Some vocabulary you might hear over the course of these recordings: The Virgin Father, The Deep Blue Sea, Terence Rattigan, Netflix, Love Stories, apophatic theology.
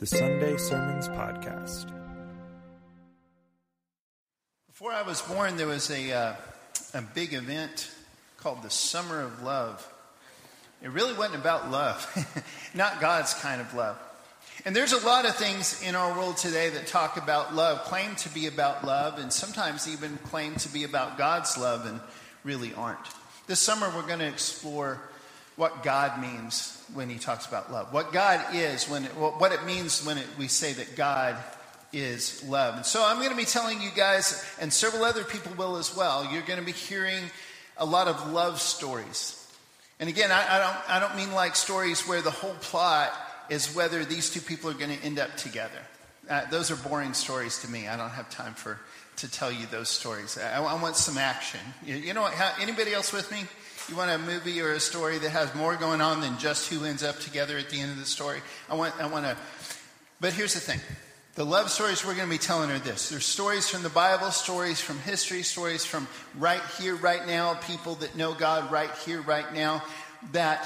the Sunday Sermons Podcast. Before I was born, there was a big event called the Summer of Love. It really wasn't about love, not God's kind of love. And there's a lot of things in our world today that talk about love, claim to be about love, and sometimes even claim to be about God's love and really aren't. This summer we're going to explore what God means when he talks about love, what God is, what it means when we say that God is love. And so I'm going to be telling you guys, and several other people will as well, you're going to be hearing a lot of love stories. And again, I don't mean like stories where the whole plot is whether these two people are going to end up together. Those are boring stories to me. I don't have time to tell you those stories. I want some action. You know what? Anybody else with me? You want a movie or a story that has more going on than just who ends up together at the end of the story? I want to. But here's the thing: the love stories we're going to be telling are this. There's stories from the Bible, stories from history, stories from right here, right now, people that know God right here, right now, that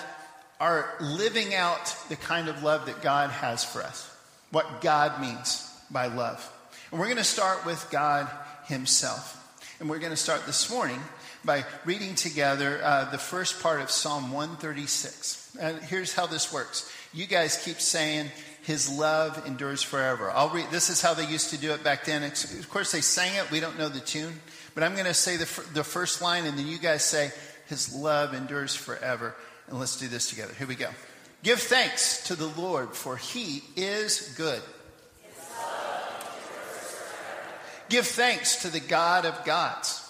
are living out the kind of love that God has for us, what God means by love. And we're going to start with God himself. And we're going to start this morning by reading together the first part of Psalm 136. And here's how this works. You guys keep saying, his love endures forever. I'll read. This is how they used to do it back then. Of course, they sang it. We don't know the tune. But I'm going to say the first line, and then you guys say, his love endures forever. And let's do this together. Here we go. Give thanks to the Lord, for he is good. His love endures forever. Give thanks to the God of gods.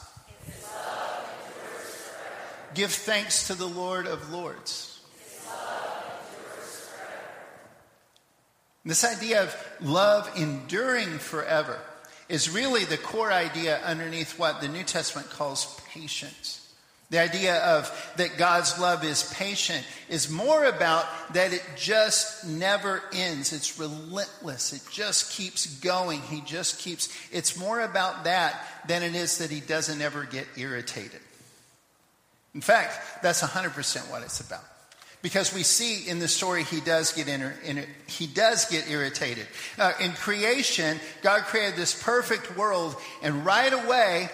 His love endures forever. Give thanks to the Lord of lords. His love endures forever. This idea of love enduring forever is really the core idea underneath what the New Testament calls patience. The idea of that God's love is patient is more about that it just never ends. It's relentless. It just keeps going. It's more about that than it is that he doesn't ever get irritated. In fact, that's 100% what it's about. Because we see in the story he does get irritated. In creation, God created this perfect world, and right away,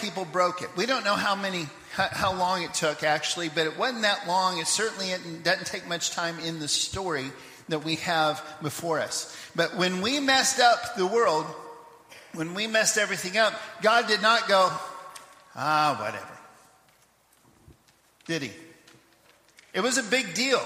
people broke it. We don't know how long it took, actually, but it wasn't that long. It certainly doesn't take much time in the story that we have before us. But when we messed up the world, when we messed everything up, God did not go, whatever. Did he? It was a big deal.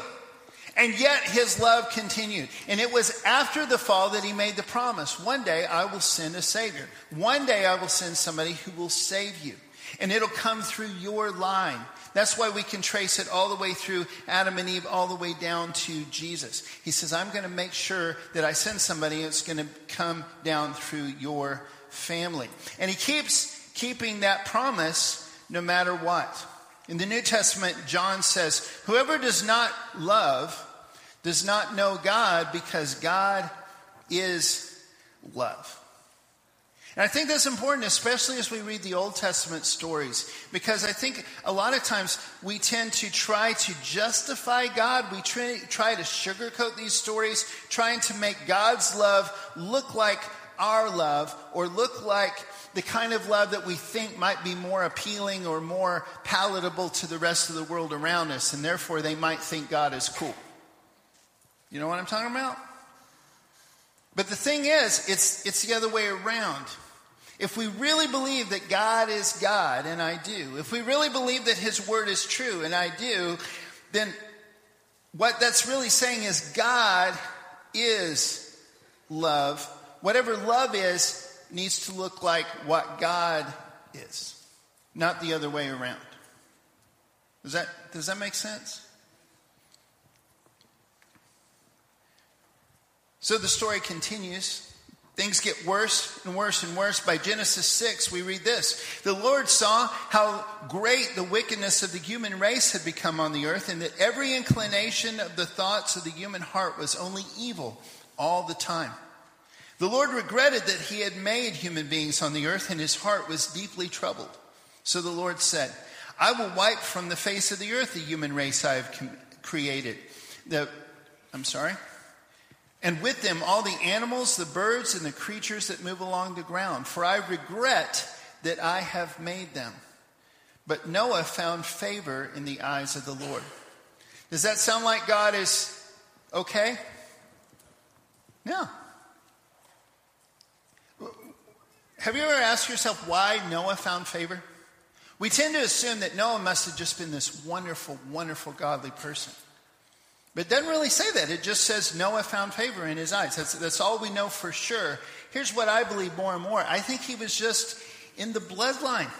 And yet his love continued. And it was after the fall that he made the promise. One day I will send a savior. One day I will send somebody who will save you. And it'll come through your line. That's why we can trace it all the way through Adam and Eve, all the way down to Jesus. He says, I'm going to make sure that I send somebody that's going to come down through your family. And he keeps keeping that promise no matter what. In the New Testament, John says, whoever does not love does not know God, because God is love. And I think that's important, especially as we read the Old Testament stories, because I think a lot of times we tend to try to justify God. We try to sugarcoat these stories, trying to make God's love look like our love, or look like the kind of love that we think might be more appealing or more palatable to the rest of the world around us, and therefore they might think God is cool. You know what I'm talking about? But the thing is, it's the other way around. If we really believe that God is God, and I do, if we really believe that his word is true, and I do, then what that's really saying is God is love. Whatever love is needs to look like what God is, not the other way around. Does that make sense? So the story continues. Things get worse and worse and worse. By Genesis 6, we read this. The Lord saw how great the wickedness of the human race had become on the earth, and that every inclination of the thoughts of the human heart was only evil all the time. The Lord regretted that he had made human beings on the earth, and his heart was deeply troubled. So the Lord said, I will wipe from the face of the earth the human race I have created. and with them all the animals, the birds, and the creatures that move along the ground. For I regret that I have made them. But Noah found favor in the eyes of the Lord." Does that sound like God is okay? No. Have you ever asked yourself why Noah found favor? We tend to assume that Noah must have just been this wonderful, wonderful godly person. But it doesn't really say that. It just says Noah found favor in his eyes. That's all we know for sure. Here's what I believe more and more. I think he was just in the bloodline.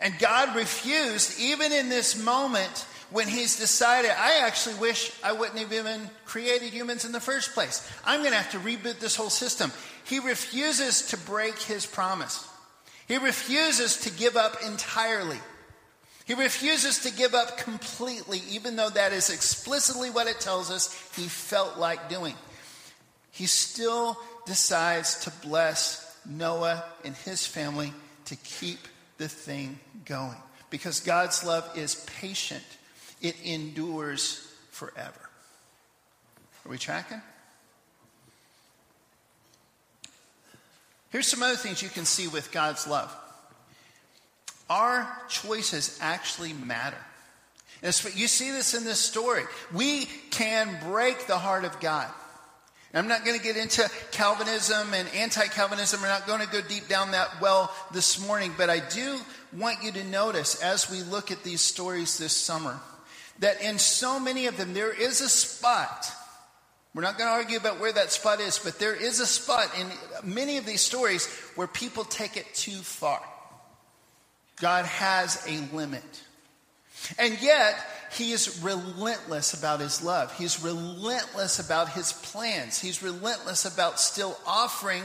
And God refused, even in this moment when he's decided, I actually wish I wouldn't have even created humans in the first place. I'm going to have to reboot this whole system. He refuses to break his promise. He refuses to give up entirely. He refuses to give up completely, even though that is explicitly what it tells us he felt like doing. He still decides to bless Noah and his family to keep the thing going, because God's love is patient. It endures forever. Are we tracking? Here's some other things you can see with God's love. Our choices actually matter. And you see this in this story. We can break the heart of God. I'm not going to get into Calvinism and anti-Calvinism. We're not going to go deep down that well this morning. But I do want you to notice as we look at these stories this summer, that in so many of them there is a spot. We're not going to argue about where that spot is, but there is a spot in many of these stories where people take it too far. God has a limit. And yet, he is relentless about his love. He's relentless about his plans. He's relentless about still offering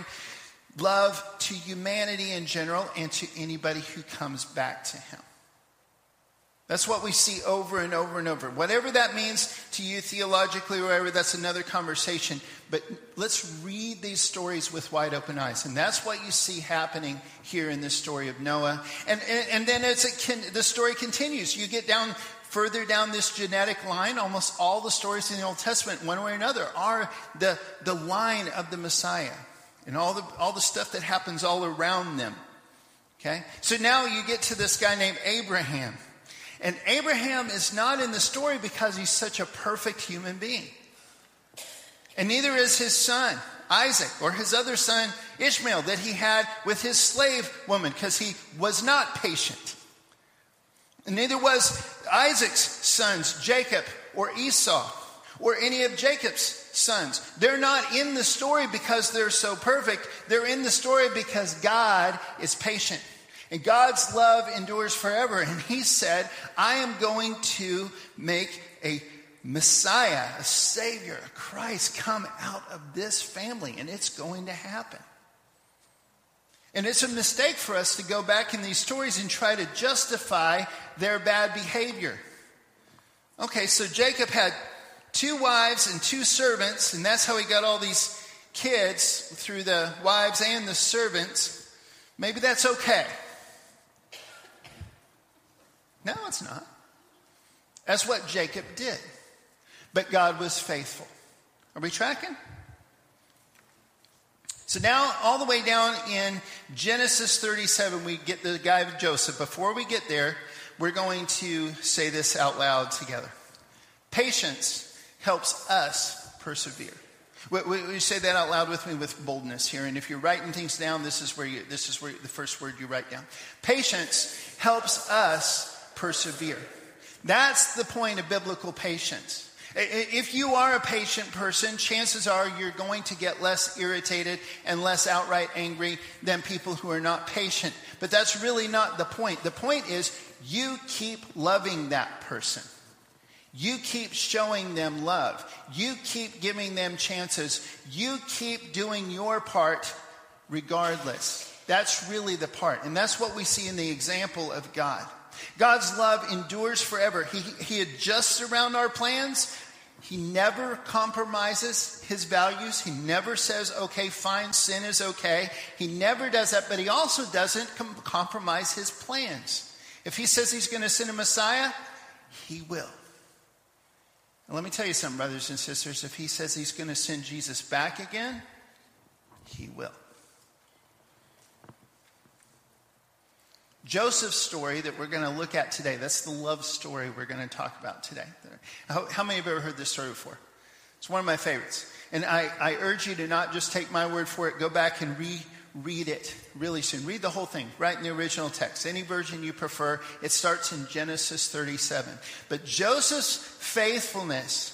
love to humanity in general and to anybody who comes back to him. That's what we see over and over and over. Whatever that means to you theologically or whatever, that's another conversation. But let's read these stories with wide open eyes. And that's what you see happening here in this story of Noah. And then as the story continues, you get down further down this genetic line. Almost all the stories in the Old Testament, one way or another, are the line of the Messiah. And all the stuff that happens all around them. Okay? So now you get to this guy named Abraham. And Abraham is not in the story because he's such a perfect human being. And neither is his son, Isaac, or his other son, Ishmael, that he had with his slave woman, because he was not patient. And neither was Isaac's sons, Jacob or Esau, or any of Jacob's sons. They're not in the story because they're so perfect. They're in the story because God is patient. And God's love endures forever. And he said, I am going to make a Messiah, a Savior, a Christ come out of this family. And it's going to happen. And it's a mistake for us to go back in these stories and try to justify their bad behavior. Okay, so Jacob had 2 wives and 2 servants. And that's how he got all these kids through the wives and the servants. Maybe that's okay. No, it's not. That's what Jacob did. But God was faithful. Are we tracking? So now, all the way down in Genesis 37, we get the guy of Joseph. Before we get there, we're going to say this out loud together. Patience helps us persevere. We say that out loud with me with boldness here. And if you're writing things down, this is where the first word you write down. Patience helps us persevere. That's the point of biblical patience. If you are a patient person, chances are you're going to get less irritated and less outright angry than people who are not patient. But that's really not the point. The point is you keep loving that person. You keep showing them love. You keep giving them chances. You keep doing your part regardless. That's really the part. And that's what we see in the example of God. God's love endures forever. He adjusts around our plans. He never compromises his values. He never says, okay, fine, sin is okay. He never does that, but he also doesn't compromise his plans. If he says he's going to send a Messiah, he will. And let me tell you something, brothers and sisters. If he says he's going to send Jesus back again, he will. Joseph's story that we're going to look at today, that's the love story we're going to talk about today. How many have ever heard this story before? It's one of my favorites. And I urge you to not just take my word for it. Go back and reread it really soon. Read the whole thing right in the original text. Any version you prefer. It starts in Genesis 37. But Joseph's faithfulness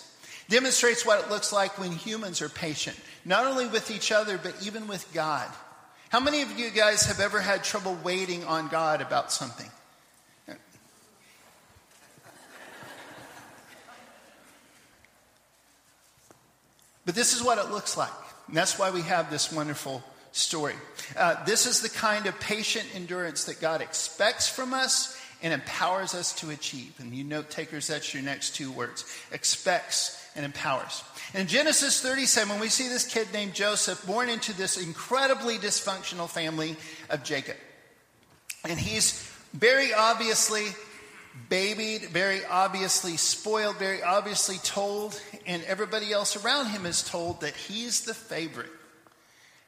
demonstrates what it looks like when humans are patient. Not only with each other, but even with God. How many of you guys have ever had trouble waiting on God about something? But this is what it looks like. And that's why we have this wonderful story. This is the kind of patient endurance that God expects from us and empowers us to achieve. And you note takers, that's your next two words. Expects and empowers. In Genesis 37, we see this kid named Joseph born into this incredibly dysfunctional family of Jacob. And he's very obviously babied, very obviously spoiled, very obviously told, and everybody else around him is told that he's the favorite.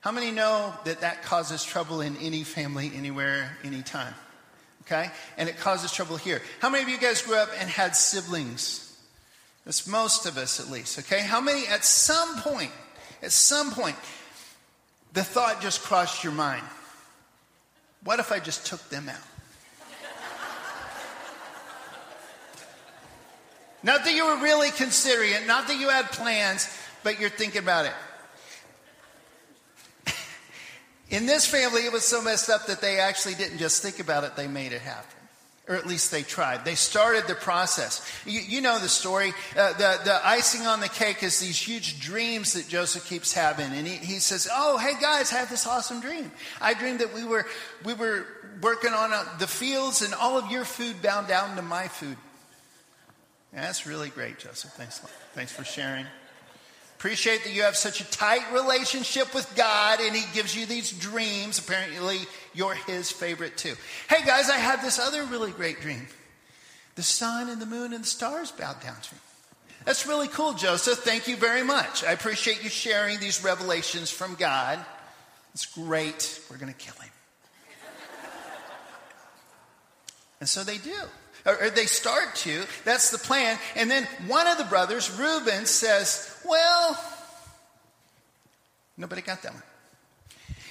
How many know that that causes trouble in any family, anywhere, anytime? Okay? And it causes trouble here. How many of you guys grew up and had siblings? That's most of us at least, okay? How many at some point, the thought just crossed your mind? What if I just took them out? Not that you were really considering it, not that you had plans, but you're thinking about it. In this family, it was so messed up that they actually didn't just think about it, they made it happen. Or at least they tried. They started the process. You know the story. The icing on the cake is these huge dreams that Joseph keeps having. And he says, oh, hey guys, I have this awesome dream. I dreamed that we were working on the fields and all of your food bound down to my food. Yeah, that's really great, Joseph. Thanks for sharing. Appreciate that you have such a tight relationship with God and he gives you these dreams. Apparently, you're his favorite too. Hey guys, I had this other really great dream. The sun and the moon and the stars bowed down to me. That's really cool, Joseph. Thank you very much. I appreciate you sharing these revelations from God. It's great. We're going to kill him. And so they do. Or they start to. That's the plan. And then one of the brothers, Reuben, says, well, nobody got that one.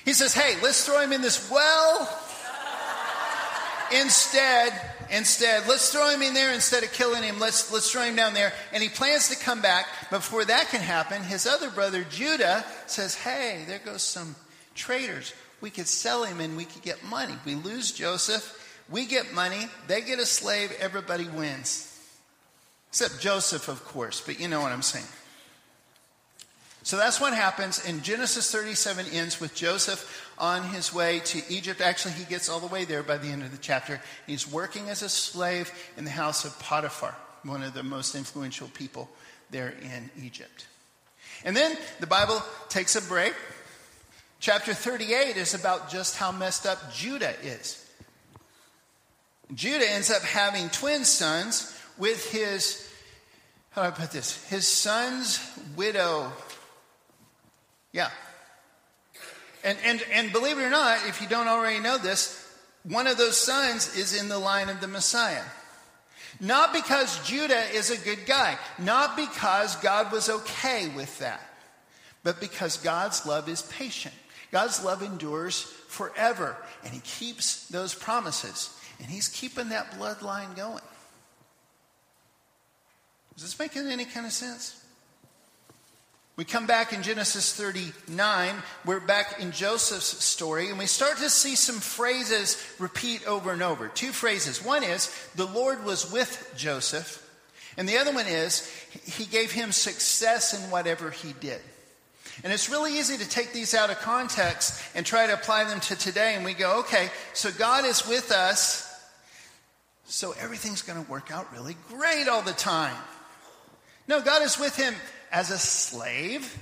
He says, hey, let's throw him in this well. Instead, let's throw him in there instead of killing him. Let's throw him down there. And he plans to come back. Before that can happen, his other brother, Judah, says, hey, there goes some traitors. We could sell him and we could get money. We lose Joseph. We get money, they get a slave, everybody wins. Except Joseph, of course, but you know what I'm saying. So that's what happens, and Genesis 37 ends with Joseph on his way to Egypt. Actually, he gets all the way there by the end of the chapter. He's working as a slave in the house of Potiphar, one of the most influential people there in Egypt. And then the Bible takes a break. Chapter 38 is about just how messed up Judah is. Judah ends up having twin sons with his, how do I put this? His son's widow. Yeah. And believe it or not, if you don't already know this, one of those sons is in the line of the Messiah. Not because Judah is a good guy. Not because God was okay with that. But because God's love is patient. God's love endures forever. And he keeps those promises. And he's keeping that bloodline going. Is this making any kind of sense? We come back in Genesis 39. We're back in Joseph's story. And we start to see some phrases repeat over and over. Two phrases. One is, the Lord was with Joseph. And the other one is, he gave him success in whatever he did. And it's really easy to take these out of context and try to apply them to today. And we go, okay, so God is with us, so everything's going to work out really great all the time. No, God is with him as a slave.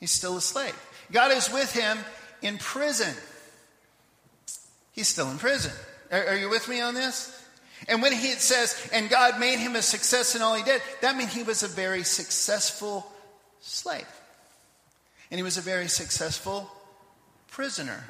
He's still a slave. God is with him in prison. He's still in prison. Are you with me on this? And when he says, and God made him a success in all he did, that means he was a very successful slave. And he was a very successful prisoner.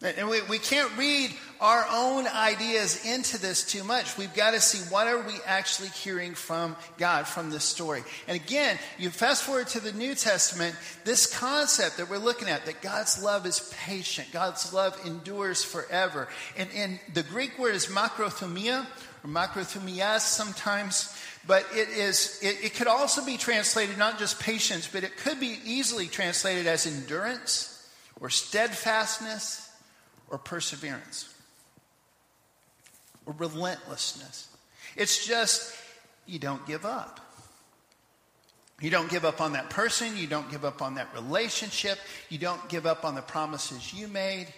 And we can't read our own ideas into this too much. We've got to see what are we actually hearing from God from this story. And again, you fast forward to the New Testament, this concept that we're looking at, that God's love is patient, God's love endures forever. And the Greek word is makrothumia, or makrothumias sometimes. But it could also be translated not just patience, but it could be easily translated as endurance or steadfastness, or perseverance, or relentlessness. It's just, you don't give up. You don't give up on that person. You don't give up on that relationship. You don't give up on the promises you made.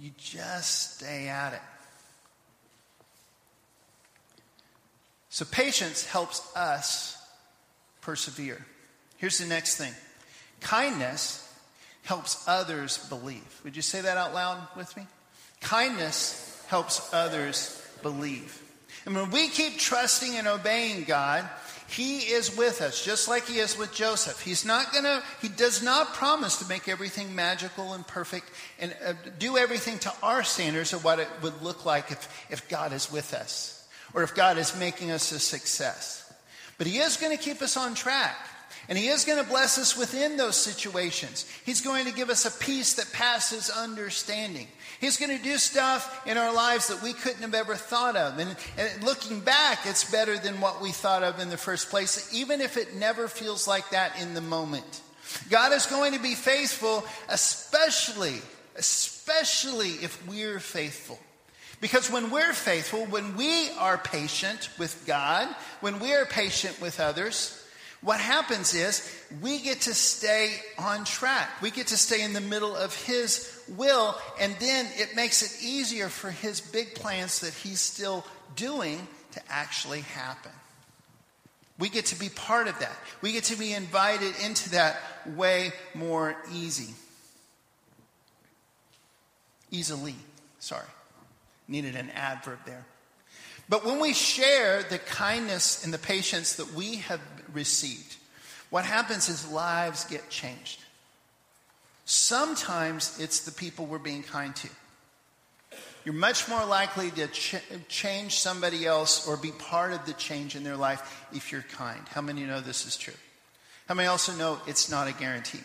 You just stay at it. So patience helps us persevere. Here's the next thing. Kindness helps others believe. Would you say that out loud with me? Kindness helps others believe. And when we keep trusting and obeying God, he is with us, just like he is with Joseph. He does not promise to make everything magical and perfect and do everything to our standards of what it would look like if God is with us or if God is making us a success. But he is going to keep us on track. And he is going to bless us within those situations. He's going to give us a peace that passes understanding. He's going to do stuff in our lives that we couldn't have ever thought of. And looking back, it's better than what we thought of in the first place, even if it never feels like that in the moment. God is going to be faithful, especially if we're faithful. Because when we're faithful, when we are patient with God, when we are patient with others, what happens is we get to stay on track. We get to stay in the middle of his will, and then it makes it easier for his big plans that he's still doing to actually happen. We get to be part of that. We get to be invited into that way more easily. Needed an adverb there. But when we share the kindness and the patience that we have received, what happens is lives get changed. Sometimes it's the people we're being kind to. You're much more likely to change somebody else or be part of the change in their life if you're kind. How many know this is true? How many also know it's not a guarantee?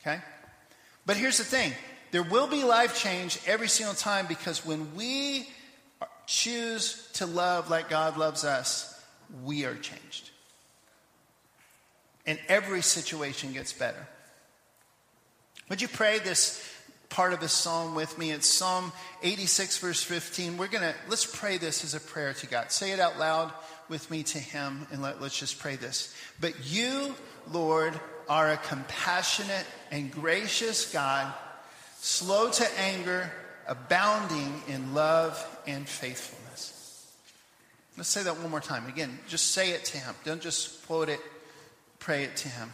Okay? But here's the thing. There will be life change every single time, because when we choose to love like God loves us, we are changed. And every situation gets better. Would you pray this part of the psalm with me? It's Psalm 86, verse 15. Let's pray this as a prayer to God. Say it out loud with me to him, and let's just pray this. But you, Lord, are a compassionate and gracious God, slow to anger, abounding in love and faithfulness. Let's say that one more time. Again, just say it to him. Don't just quote it. Pray it to him.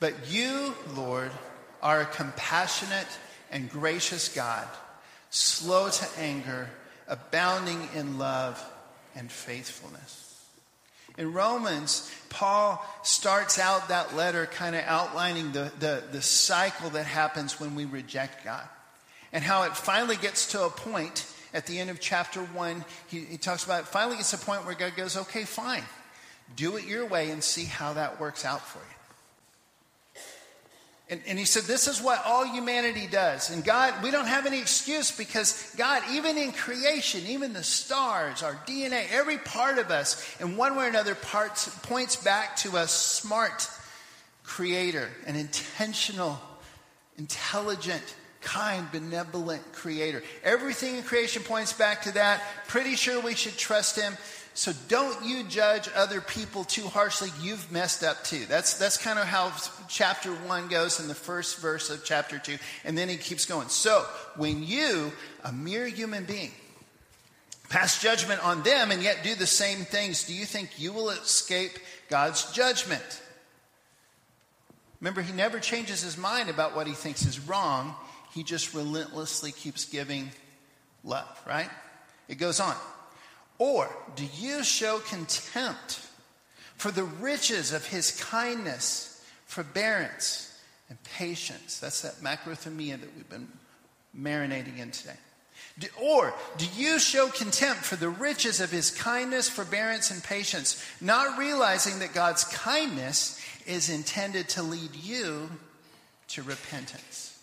But you, Lord, are a compassionate and gracious God, slow to anger, abounding in love and faithfulness. In Romans, Paul starts out that letter kind of outlining the cycle that happens when we reject God. And how it finally gets to a point at the end of chapter 1. He talks about it finally gets to a point where God goes, okay, fine. Do it your way and see how that works out for you. And he said, this is what all humanity does. And God, we don't have any excuse, because God, even in creation, even the stars, our DNA, every part of us, in one way or another, points back to a smart creator, an intentional, intelligent, kind, benevolent creator. Everything in creation points back to that. Pretty sure we should trust him. So don't you judge other people too harshly. You've messed up too. That's kind of how chapter 1 goes in the first verse of chapter 2. And then he keeps going. So when you, a mere human being, pass judgment on them and yet do the same things, do you think you will escape God's judgment? Remember, he never changes his mind about what he thinks is wrong. He just relentlessly keeps giving love, right? It goes on. Or do you show contempt for the riches of his kindness, forbearance, and patience? That's that macrothumia that we've been marinating in today. Or do you show contempt for the riches of his kindness, forbearance, and patience, not realizing that God's kindness is intended to lead you to repentance?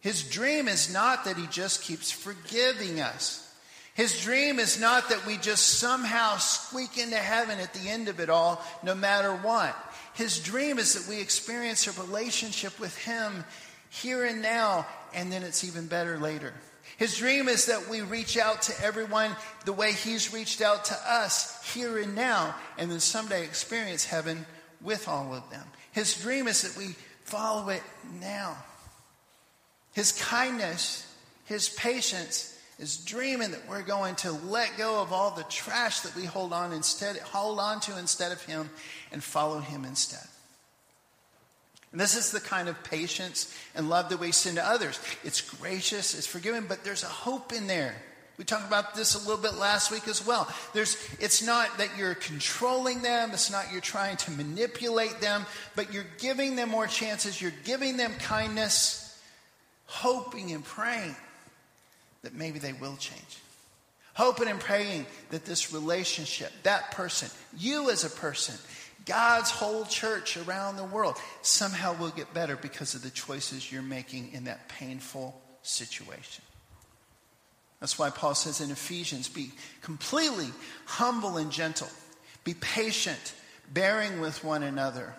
His dream is not that he just keeps forgiving us. His dream is not that we just somehow squeak into heaven at the end of it all, no matter what. His dream is that we experience a relationship with him here and now, and then it's even better later. His dream is that we reach out to everyone the way he's reached out to us here and now, and then someday experience heaven with all of them. His dream is that we follow it now. His kindness, his patience is dreaming that we're going to let go of all the trash that we hold on to instead of him and follow him instead. And this is the kind of patience and love that we send to others. It's gracious, it's forgiving, but there's a hope in there. We talked about this a little bit last week as well. It's not that you're controlling them. It's not you're trying to manipulate them. But you're giving them more chances. You're giving them kindness, hoping and praying that maybe they will change. Hoping and praying that this relationship, that person, you as a person, God's whole church around the world somehow will get better because of the choices you're making in that painful situation. That's why Paul says in Ephesians, be completely humble and gentle. Be patient, bearing with one another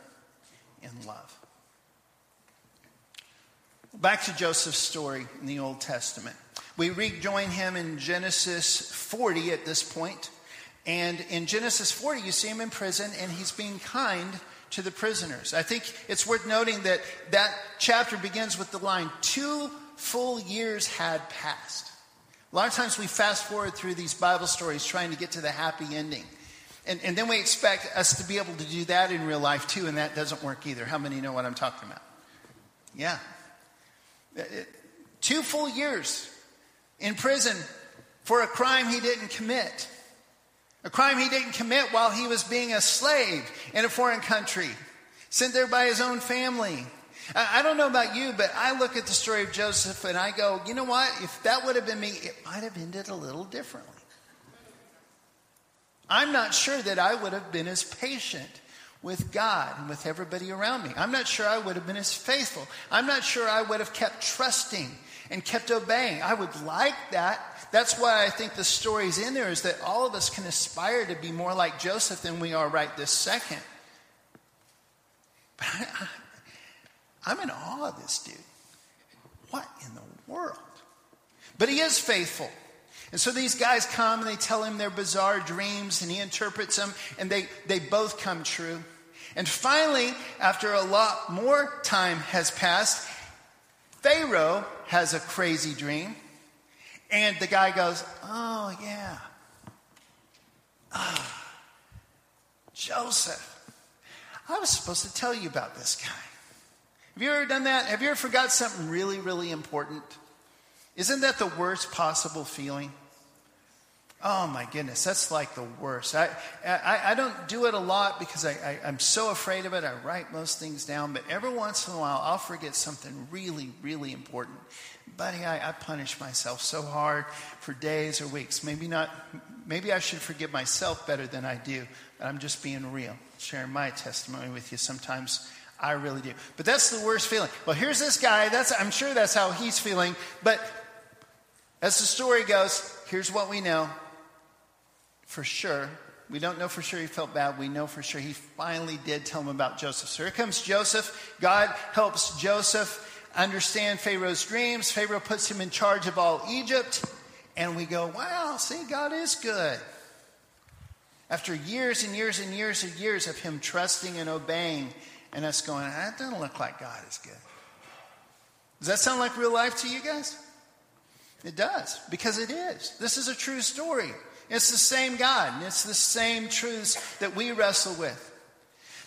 in love. Back to Joseph's story in the Old Testament. We rejoin him in Genesis 40 at this point. And in Genesis 40, you see him in prison, and he's being kind to the prisoners. I think it's worth noting that that chapter begins with the line, 2 full years had passed. A lot of times we fast forward through these Bible stories trying to get to the happy ending. And then we expect us to be able to do that in real life too, and that doesn't work either. How many know what I'm talking about? Yeah. 2 full years in prison for a crime he didn't commit. A crime he didn't commit while he was being a slave in a foreign country, sent there by his own family. I don't know about you, but I look at the story of Joseph and I go, you know what? If that would have been me, it might have ended a little differently. I'm not sure that I would have been as patient with God and with everybody around me. I'm not sure I would have been as faithful. I'm not sure I would have kept trusting and kept obeying. I would like that. That's why I think the story's in there, is that all of us can aspire to be more like Joseph than we are right this second. But I'm in awe of this dude. What in the world? But he is faithful. And so these guys come and they tell him their bizarre dreams, and he interprets them, and they both come true. And finally, after a lot more time has passed, Pharaoh has a crazy dream. And the guy goes, oh, yeah. Oh, Joseph. I was supposed to tell you about this guy. Have you ever done that? Have you ever forgot something really, really important? Isn't that the worst possible feeling? Oh, my goodness. That's like the worst. I don't do it a lot because I'm so afraid of it. I write most things down. But every once in a while, I'll forget something really, really important. Buddy, I punish myself so hard for days or weeks. Maybe I should forgive myself better than I do. But I'm just being real, sharing my testimony with you. Sometimes I really do. But that's the worst feeling. Well, here's this guy. I'm sure that's how he's feeling. But as the story goes, here's what we know. For sure. We don't know for sure he felt bad. We know for sure he finally did tell him about Joseph. So here comes Joseph. God helps Joseph understand Pharaoh's dreams. Pharaoh puts him in charge of all Egypt. And we go, wow, see, God is good. After years and years and years and years of him trusting and obeying and us going, that doesn't look like God is good. Does that sound like real life to you guys? It does, because it is. This is a true story. It's the same God, and it's the same truths that we wrestle with.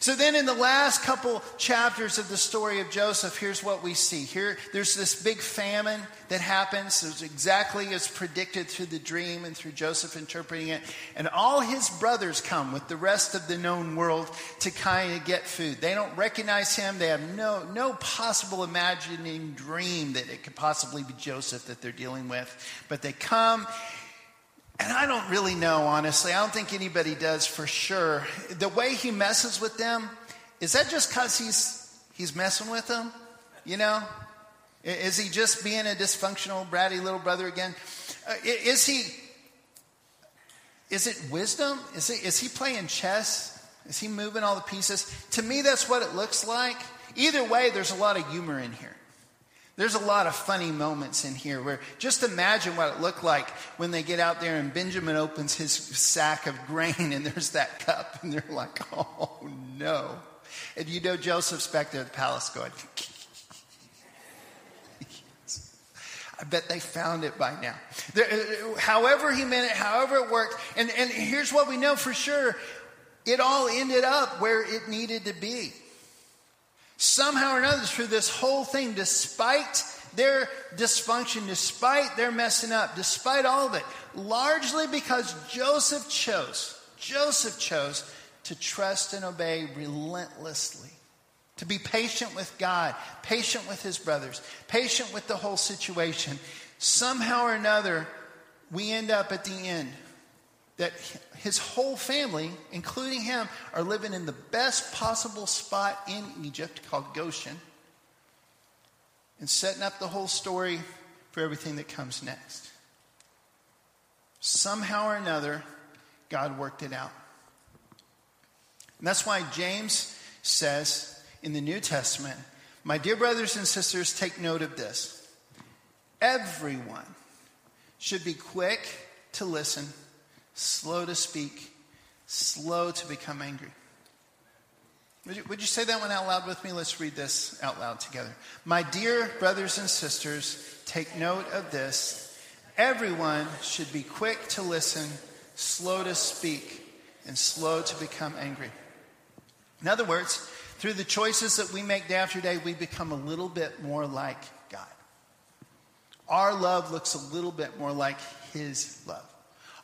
So then in the last couple chapters of the story of Joseph, here's what we see. Here, there's this big famine that happens. It's exactly as predicted through the dream and through Joseph interpreting it. And all his brothers come with the rest of the known world to kind of get food. They don't recognize him. They have no possible imagining dream that it could possibly be Joseph that they're dealing with. But they come. And I don't really know, honestly. I don't think anybody does for sure. The way he messes with them, is that just because he's messing with them? You know? Is he just being a dysfunctional, bratty little brother again? Is it wisdom? Is he playing chess? Is he moving all the pieces? To me, that's what it looks like. Either way, there's a lot of humor in here. There's a lot of funny moments in here where just imagine what it looked like when they get out there and Benjamin opens his sack of grain and there's that cup and they're like, oh no. And you know Joseph's back there at the palace going, I bet they found it by now. However he meant it, however it worked. And here's what we know for sure. It all ended up where it needed to be. Somehow or another, through this whole thing, despite their dysfunction, despite their messing up, despite all of it, largely because Joseph chose to trust and obey relentlessly, to be patient with God, patient with his brothers, patient with the whole situation. Somehow or another, we end up at the end that his whole family, including him, are living in the best possible spot in Egypt called Goshen and setting up the whole story for everything that comes next. Somehow or another, God worked it out. And that's why James says in the New Testament, "My dear brothers and sisters, take note of this. Everyone should be quick to listen, slow to speak, slow to become angry." Would you say that one out loud with me? Let's read this out loud together. My dear brothers and sisters, take note of this. Everyone should be quick to listen, slow to speak, and slow to become angry. In other words, through the choices that we make day after day, we become a little bit more like God. Our love looks a little bit more like his love.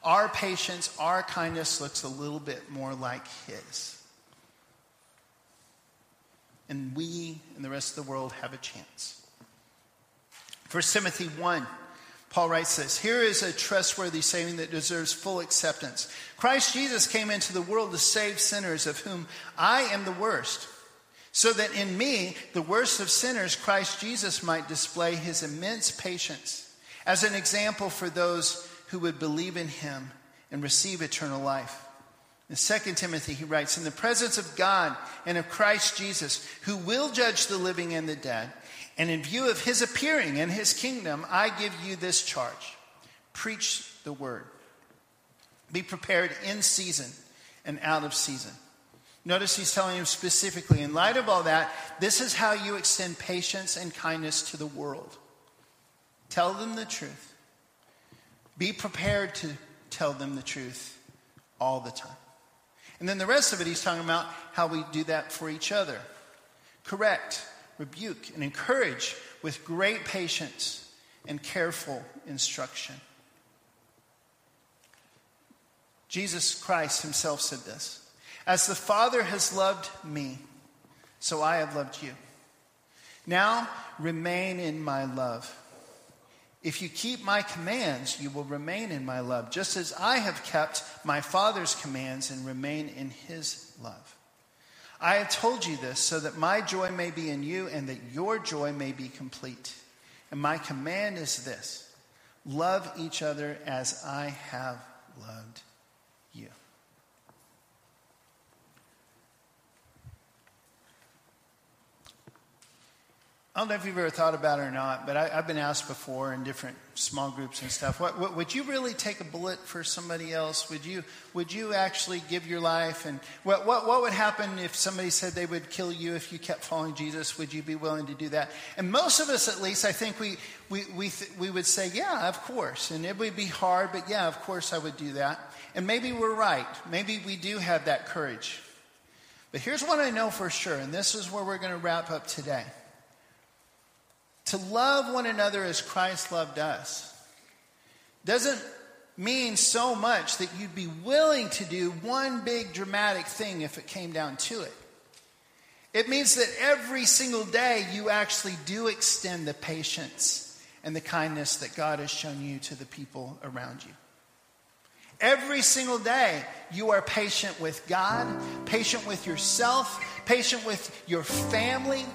Our patience, our kindness looks a little bit more like his. And we and the rest of the world have a chance. 1 Timothy 1, Paul writes this. Here is a trustworthy saying that deserves full acceptance. Christ Jesus came into the world to save sinners, of whom I am the worst. So that in me, the worst of sinners, Christ Jesus might display his immense patience as an example for those who would believe in him and receive eternal life. In 2 Timothy, he writes, in the presence of God and of Christ Jesus, who will judge the living and the dead, and in view of his appearing and his kingdom, I give you this charge. Preach the word. Be prepared in season and out of season. Notice he's telling him specifically, in light of all that, this is how you extend patience and kindness to the world. Tell them the truth. Be prepared to tell them the truth all the time. And then the rest of it, he's talking about how we do that for each other. Correct, rebuke, and encourage with great patience and careful instruction. Jesus Christ himself said this. As the Father has loved me, so I have loved you. Now remain in my love. If you keep my commands, you will remain in my love, just as I have kept my Father's commands and remain in his love. I have told you this so that my joy may be in you and that your joy may be complete. And my command is this: love each other as I have loved you. I don't know if you've ever thought about it or not, but I've been asked before in different small groups and stuff, what, would you really take a bullet for somebody else? Would you actually give your life? And what would happen if somebody said they would kill you if you kept following Jesus? Would you be willing to do that? And most of us, at least, I think we would say, yeah, of course. And it would be hard, but yeah, of course I would do that. And maybe we're right. Maybe we do have that courage. But here's what I know for sure, and this is where we're going to wrap up today. To love one another as Christ loved us doesn't mean so much that you'd be willing to do one big dramatic thing if it came down to it. It means that every single day you actually do extend the patience and the kindness that God has shown you to the people around you. Every single day, you are patient with God, patient with yourself, patient with your family,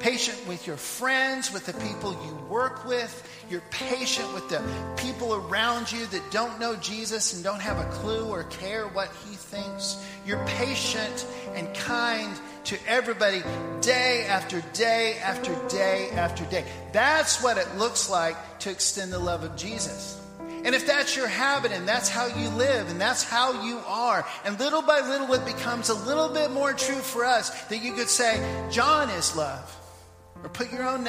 patient with your friends, with the people you work with. You're patient with the people around you that don't know Jesus and don't have a clue or care what he thinks. You're patient and kind to everybody day after day after day after day. That's what it looks like to extend the love of Jesus. And if that's your habit and that's how you live and that's how you are, and little by little it becomes a little bit more true for us, that you could say, John is love. Or put your own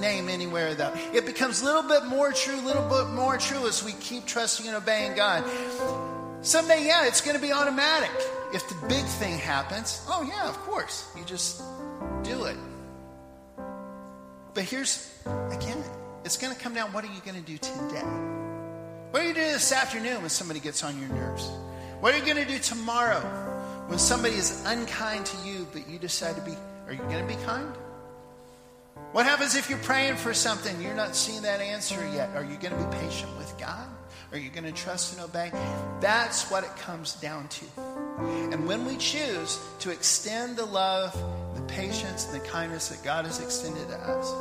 name anywhere, though. It becomes a little bit more true, a little bit more true as we keep trusting and obeying God. Someday, yeah, it's going to be automatic. If the big thing happens, oh yeah, of course. You just do it. But here's, again, it's going to come down, what are you going to do today? What are you doing this afternoon when somebody gets on your nerves? What are you going to do tomorrow when somebody is unkind to you, but you decide to be? Are you going to be kind? What happens if you're praying for something, you're not seeing that answer yet? Are you going to be patient with God? Are you going to trust and obey? That's what it comes down to. And when we choose to extend the love, the patience, and the kindness that God has extended to us,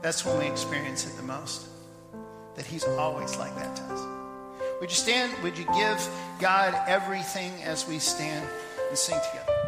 that's when we experience it the most. That he's always like that to us. Would you stand? Would you give God everything as we stand and sing together?